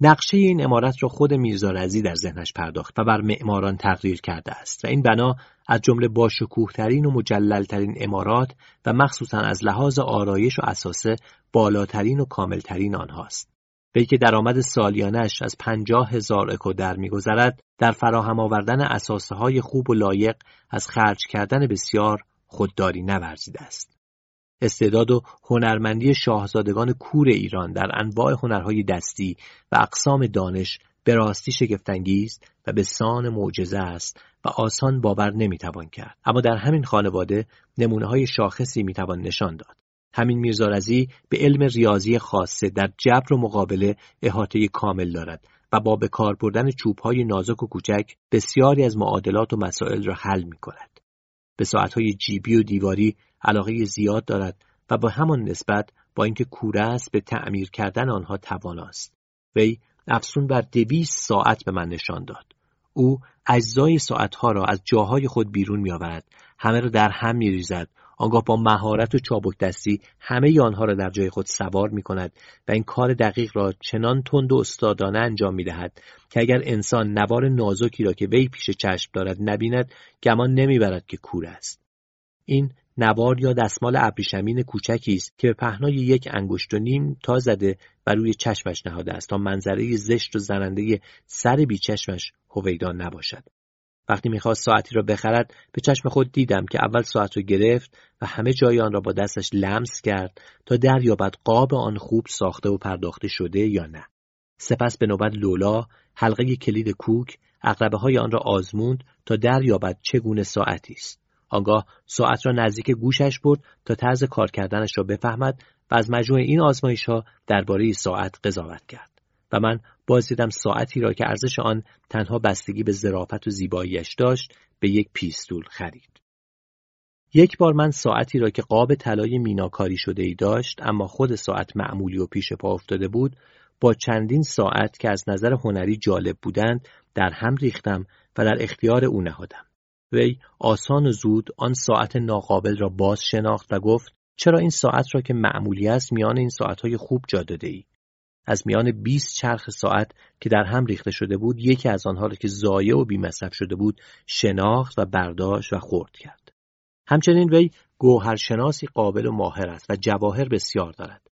نقشه این عمارت را خود میرزا رضی در ذهنش پرداخت و بر معماران تقریر کرده است و این بنا از جمله باشکوه‌ترین و مجلل‌ترین عمارات و مخصوصاً از لحاظ آرایش و اثاثه بالاترین و کاملترین آنهاست. وی که درآمد سالیانش از پنجاه هزار اکو در می‌گذرد، در فراهم آوردن اثاثه‌های خوب و لایق از خرج کردن بسیار خودداری نورزیده است. استعداد و هنرمندی شاهزادگان کور ایران در انواع هنرهای دستی و اقسام دانش به راستی شگفت‌انگیز و به سان معجزه است و آسان باور نمیتوان کرد، اما در همین خانواده نمونه‌های شاخصی میتوان نشان داد. همین میرزا رضی به علم ریاضی خاصه در جبر و مقابله احاطه کامل دارد و با به کار بردن چوب‌های نازک و کوچک بسیاری از معادلات و مسائل را حل می‌کند. به ساعت‌های جیبی و دیواری علاقه زیاد دارد و با همان نسبت با اینکه کوره است به تعمیر کردن آنها تواناست. وی افسون بر دویست ساعت به من نشان داد. او اجزای ساعتها را از جاهای خود بیرون می آورد، همه را در هم می ریزد، آنگاه با مهارت و چابک دستی همه آنها را در جای خود سوار می کند و این کار دقیق را چنان تند و استادانه انجام می دهد که اگر انسان نوار نازکی را که وی پیش چشم دارد نبیند، گمان نمی برد که کوره است. این نوار یا دستمال ابریشمین کوچکی است که به پهنای یک انگشت و نیم تا زده و روی چشمش نهاده است تا منظره زشت و زننده سر بیچشمش هویدان نباشد. وقتی میخواست ساعتی را بخرد، به چشم خود دیدم که اول ساعت را گرفت و همه جای آن را با دستش لمس کرد تا دریابد قاب آن خوب ساخته و پرداخته شده یا نه. سپس به نوبت لولا، حلقه کلید کوک، عقربه‌های آن را آزموند تا دریابد چگونه ساعتی است. آنگاه ساعت را نزدیک گوشش برد تا طرز کار کردنش را بفهمد و از مجموع این آزمایش‌ها درباره ساعت قضاوت کرد و من باز دیدم ساعتی را که ارزش آن تنها بستگی به ظرافت و زیباییش داشت به یک پیستول خرید. یک بار من ساعتی را که قاب طلای میناکاری شده‌ای داشت اما خود ساعت معمولی و پیش پا افتاده بود، با چندین ساعت که از نظر هنری جالب بودند در هم ریختم و در اختیار او نهادم. وی آسان و زود آن ساعت ناقابل را باز شناخت و گفت چرا این ساعت را که معمولی است میان این ساعت‌های خوب جا داده‌ای؟ از میان بیست چرخ ساعت که در هم ریخته شده بود، یکی از آنها را که ضایع و بی‌مصرف شده بود شناخت و برداشت و خرد کرد. همچنین وی گوهرشناسی قابل و ماهر است و جواهر بسیار دارد.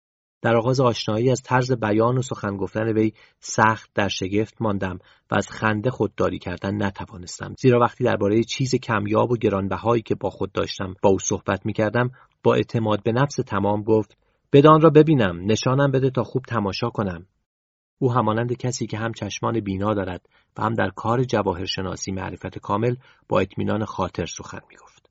در آغاز آشنایی از طرز بیان و سخن گفتن وی سخت در شگفت ماندم و از خنده خودداری کردن نتوانستم، زیرا وقتی درباره چیز کمیاب و گرانبهایی که با خود داشتم با او صحبت می‌کردم، با اعتماد به نفس تمام گفت بدان را ببینم، نشانم بده تا خوب تماشا کنم. او همانند کسی که هم چشمان بینا دارد و هم در کار جواهرشناسی معرفت کامل با اطمینان خاطر سخن می‌گفت.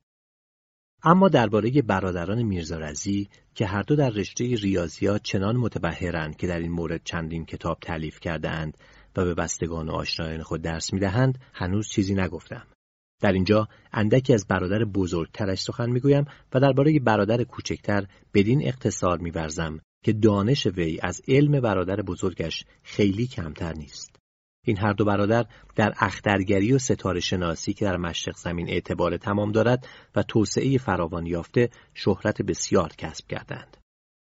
اما درباره برادران میرزا رضی که هر دو در رشته ریاضیات چنان متبحرند که در این مورد چندین کتاب تألیف کرده‌اند و به بستگان و آشنایان خود درس می‌دهند، هنوز چیزی نگفتم. در اینجا اندکی از برادر بزرگترش سخن می‌گویم و درباره برادر کوچکتر بدین اختصار می‌ورزم که دانش وی از علم برادر بزرگش خیلی کمتر نیست. این هر دو برادر در اخترگری و ستاره شناسی که در مشرق زمین اعتبار تمام دارد و توسعه فراوان یافته شهرت بسیار کسب کردند.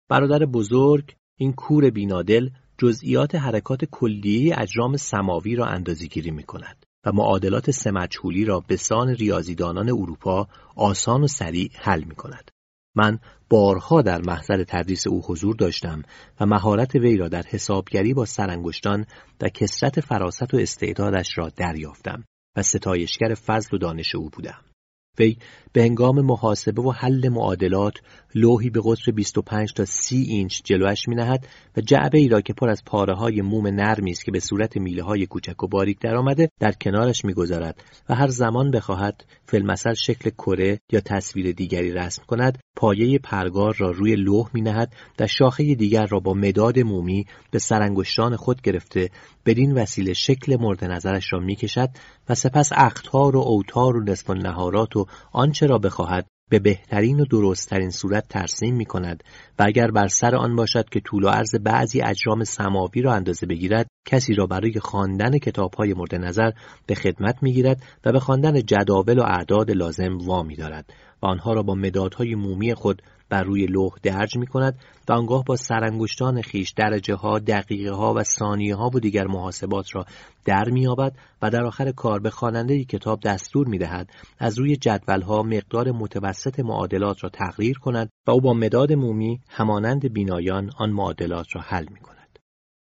برادر بزرگ، این کور بینادل، جزئیات حرکات کلیه اجرام سماوی را اندازه‌گیری می‌کند و معادلات سه مجهولی را به سان ریاضیدانان اروپا آسان و سریع حل می‌کند. من بارها در محضر تدریس او حضور داشتم و مهارت وی را در حسابگری با سرانگشتان و کثرت فراست و استعدادش را دریافتم و ستایشگر فضل و دانش او بودم. وی به هنگام محاسبه و حل معادلات لوحی به قطر بیست و پنج تا سی اینچ جلویش می‌نهاد و جعبه‌ای را که پر از پاره‌های موم نرمی است که به صورت میله‌های کوچک و باریک درآمده در کنارش می‌گذارد و هر زمان بخواهد فی‌المثل شکل کره یا تصویر دیگری رسم کند، پایه پرگار را روی لوح می‌نهاد و شاخه دیگر را با مداد مومی به سرانگشتان خود گرفته بدین وسیله شکل مورد نظرش را می‌کشد و سپس اقطار و اوتار و نصف النهارات و آنچه را بخواهد به بهترین و درستترین صورت ترسیم می کند و اگر بر سر آن باشد که طول و عرض بعضی اجرام سماوی را اندازه بگیرد، کسی را برای خواندن کتاب‌های مورد نظر به خدمت می گیرد و به خواندن جداول و اعداد لازم وامی دارد و آنها را با مدادهای مومی خود بر روی لوح درج می کند و آنگاه با سرانگشتان خیش درجه ها، دقیقه ها و ثانیه ها و دیگر محاسبات را در می یابد و در آخر کار به خواننده کتاب دستور می دهد از روی جدول ها مقدار متوسط معادلات را تقریر کند و او با مداد مومی همانند بینایان آن معادلات را حل می کند.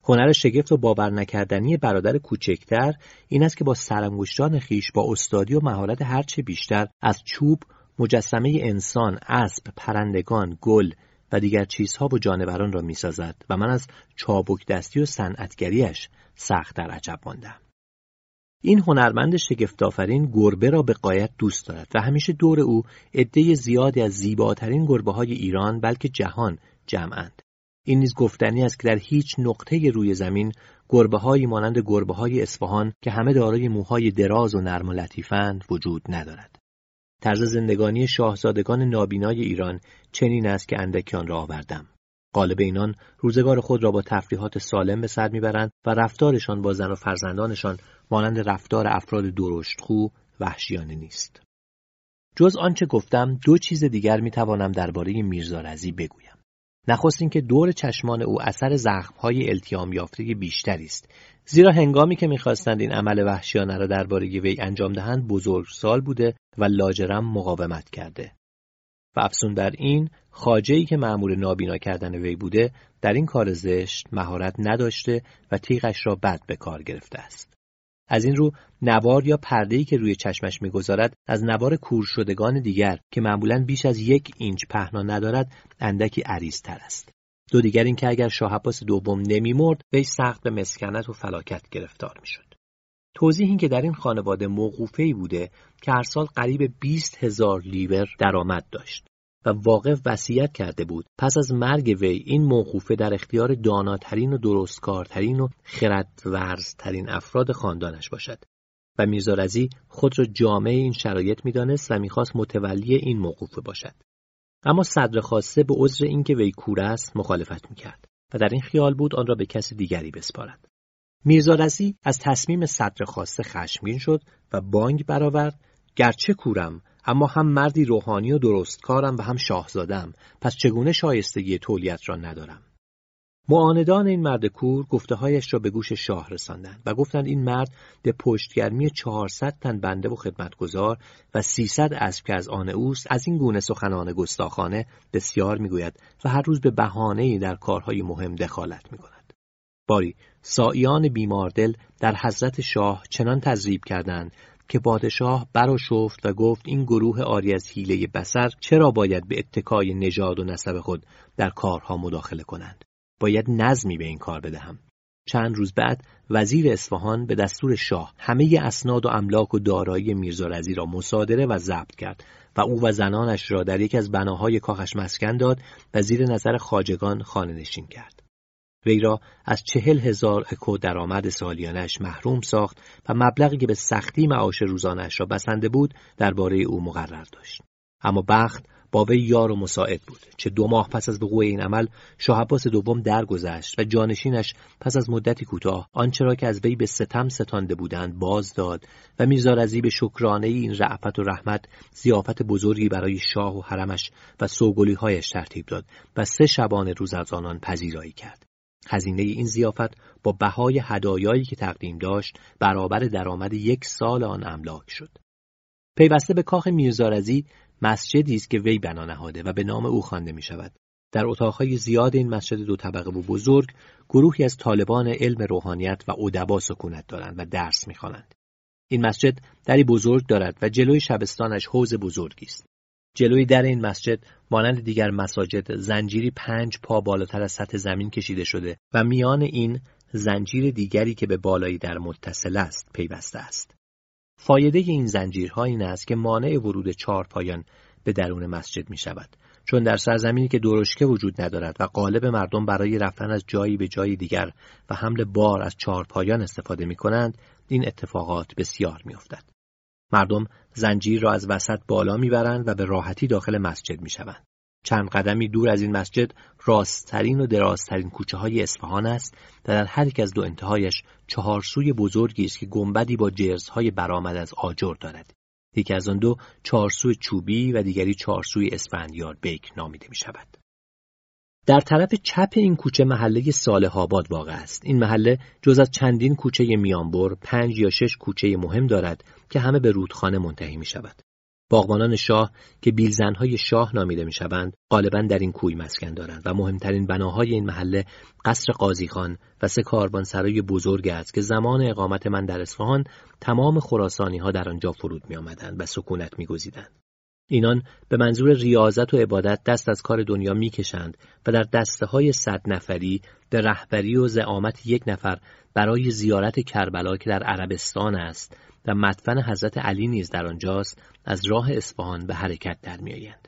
هنر شگفت و باور نکردنی برادر کوچکتر این است که با سرانگشتان خیش با استادی و مهارت هرچه بیشتر از چوب، مجسمه انسان، اسب، پرندگان، گل و دیگر چیزها و جانوران را می‌سازد و من از چابک دستی و صنعتگریش سخت در عجب ماندم. این هنرمند شگفت‌آفرین گربه را به غایت دوست دارد و همیشه دور او عده زیادی از زیباترین گربه‌های ایران بلکه جهان جمعند. این نیز گفتنی است که در هیچ نقطه روی زمین گربه‌هایی مانند گربه‌های اصفهان که همه دارای موهای دراز و نرم و لطیفند وجود ندارد. طرز زندگانی شاهزادگان نابینای ایران چنین است که اندکی آن را آوردم. غالب اینان روزگار خود را با تفریحات سالم به سر میبرند و رفتارشان با زن و فرزندانشان مانند رفتار افراد درشتخو وحشیانه نیست. جز آنچه گفتم دو چیز دیگر میتوانم درباره میرزا رضی بگویم. نخست اینکه دور چشمان او اثر زخم‌های التیام یافته بیشتری است، زیرا هنگامی که می‌خواستند این عمل وحشیانه را درباره وی انجام دهند بزرگسال بوده و لاجرم مقاومت کرده. و افزون بر این، خواجه‌ای که مأمور نابینا کردن وی بوده در این کار زشت مهارت نداشته و تیغش را بد به کار گرفته است. از این رو نوار یا پرده‌ای که روی چشمش می‌گذارد از نوار کورشدگان دیگر که معمولاً بیش از یک اینچ پهنا ندارد اندکی عریض‌تر است. دو دیگر این که اگر شاه عباس دوم نمی‌مرد وی سخت به مسکنت و فلاکت گرفتار می‌شد. توضیح این که در این خانواده موقوفه‌ای بوده که هر سال قریب بیست هزار لیبر درآمد داشت و واقف وصیت کرده بود پس از مرگ وی این موقوفه در اختیار داناترین و درستکارترین و خردورزترین افراد خاندانش باشد و میرزا رضی خود را جامع این شرایط می‌دانست و می‌خواست متولی این موقوفه باشد. اما صدر خاصه به عذر اینکه وی کور است مخالفت می‌کرد و در این خیال بود آن را به کسی دیگری بسپارد. میرزا رضی از تصمیم صدر خاصه خشمگین شد و بانگ برآورد: گرچه کورم اما هم مردی روحانی و درستکارم و هم شاهزادم، پس چگونه شایستگی تولیت را ندارم؟ معاندان این مرد کور گفته‌هایش را به گوش شاه رساندند و گفتند این مرد به پشتگرمی چهارصد تن بنده و خدمتگزار و سیصد اسب که از آن اوست از این گونه سخنان گستاخانه بسیار می‌گوید و هر روز به بهانه‌ای در کارهای مهم دخالت می‌کند. باری ساییان بیماردل در حضرت شاه چنان تذریب کردند که پادشاه برآشفت و گفت این گروه عاری از حیله بصر چرا باید به اتکای نژاد و نسب خود در کارها مداخله کنند؟ باید نظمی به این کار بدهم. چند روز بعد وزیر اصفهان به دستور شاه همه اسناد و املاک و دارایی میرزا رضی را مصادره و ضبط کرد و او و زنانش را در یک از بناهای کاخش مسکن داد و زیر نظر خواجگان خانه‌نشین کرد. وی را از چهل هزار اکو درآمد سالیانش محروم ساخت و مبلغی که به سختی معاش روزانه‌اش را بسنده بود درباره او مقرر داشت. اما بخت با وی یار و مساعد بود. چه دو ماه پس از وقوع این عمل شاه عباس دوم درگذشت و جانشینش پس از مدتی کوتاه آنچه را که از وی به ستم ستانده بودند باز داد و میرزا رضی به شکرانه این رأفت و رحمت ضیافت بزرگی برای شاه و حرمش و سوگلی‌هایش ترتیب داد و سه شبانه روز از آنان پذیرایی کرد. هزینه این ضیافت با بهای هدایایی که تقدیم داشت برابر درآمد یک سال آن املاک شد. پیوسته به کاخ میرزا رضی مسجدی است که وی بنا نهاده و به نام او خوانده می شود. در اتاقهای زیاد این مسجد دو طبقه و بزرگ گروهی از طالبان علم روحانیت و ادبا سکونت دارند و درس می خوانند. این مسجد دری بزرگ دارد و جلوی شبستانش حوض بزرگی است. جلوی در این مسجد مانند دیگر مساجد زنجیری پنج پا بالاتر از سطح زمین کشیده شده و میان این زنجیر دیگری که به بالای در متصل است پیوسته است. فایده این زنجیرها این است که مانع ورود چهارپایان به درون مسجد می شود، چون در سرزمینی که درشکه وجود ندارد و غالب مردم برای رفتن از جایی به جای دیگر و حمل بار از چهارپایان استفاده می کنند، این اتفاقات بسیار می افتد. مردم زنجیر را از وسط بالا می برند و به راحتی داخل مسجد می شوند. چند قدمی دور از این مسجد راستترین و درازترین کوچه های اصفهان است و در هر یک از دو انتهایش چهار سوی بزرگی است که گنبدی با جرزهای برآمد از آجر دارد. یکی از آن دو چهار سوی چوبی و دیگری چهار سوی اسفندیار بیک نامیده می شود. در طرف چپ این کوچه محله صالح آباد واقع است. این محله جز از چندین کوچه میانبر پنج یا شش کوچه مهم دارد که همه به رودخانه منتهی می شود. باغبانان شاه که بیلزنهای شاه نامیده می شوند غالبا در این کوی مسکن دارند و مهمترین بناهای این محله قصر قاضی خان و سه کاروانسرای بزرگ است که زمان اقامت من در اصفهان تمام خراسانی ها در آنجا فرود می آمدند و سکونت می گزیدند. اینان به منظور ریاضت و عبادت دست از کار دنیا می کشند و در دسته های صد نفری به رهبری و زعامت یک نفر برای زیارت کربلا که در عربستان است و مدفن حضرت علی نیز در آنجاست از راه اصفهان به حرکت در می‌آیند.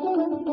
Thank you.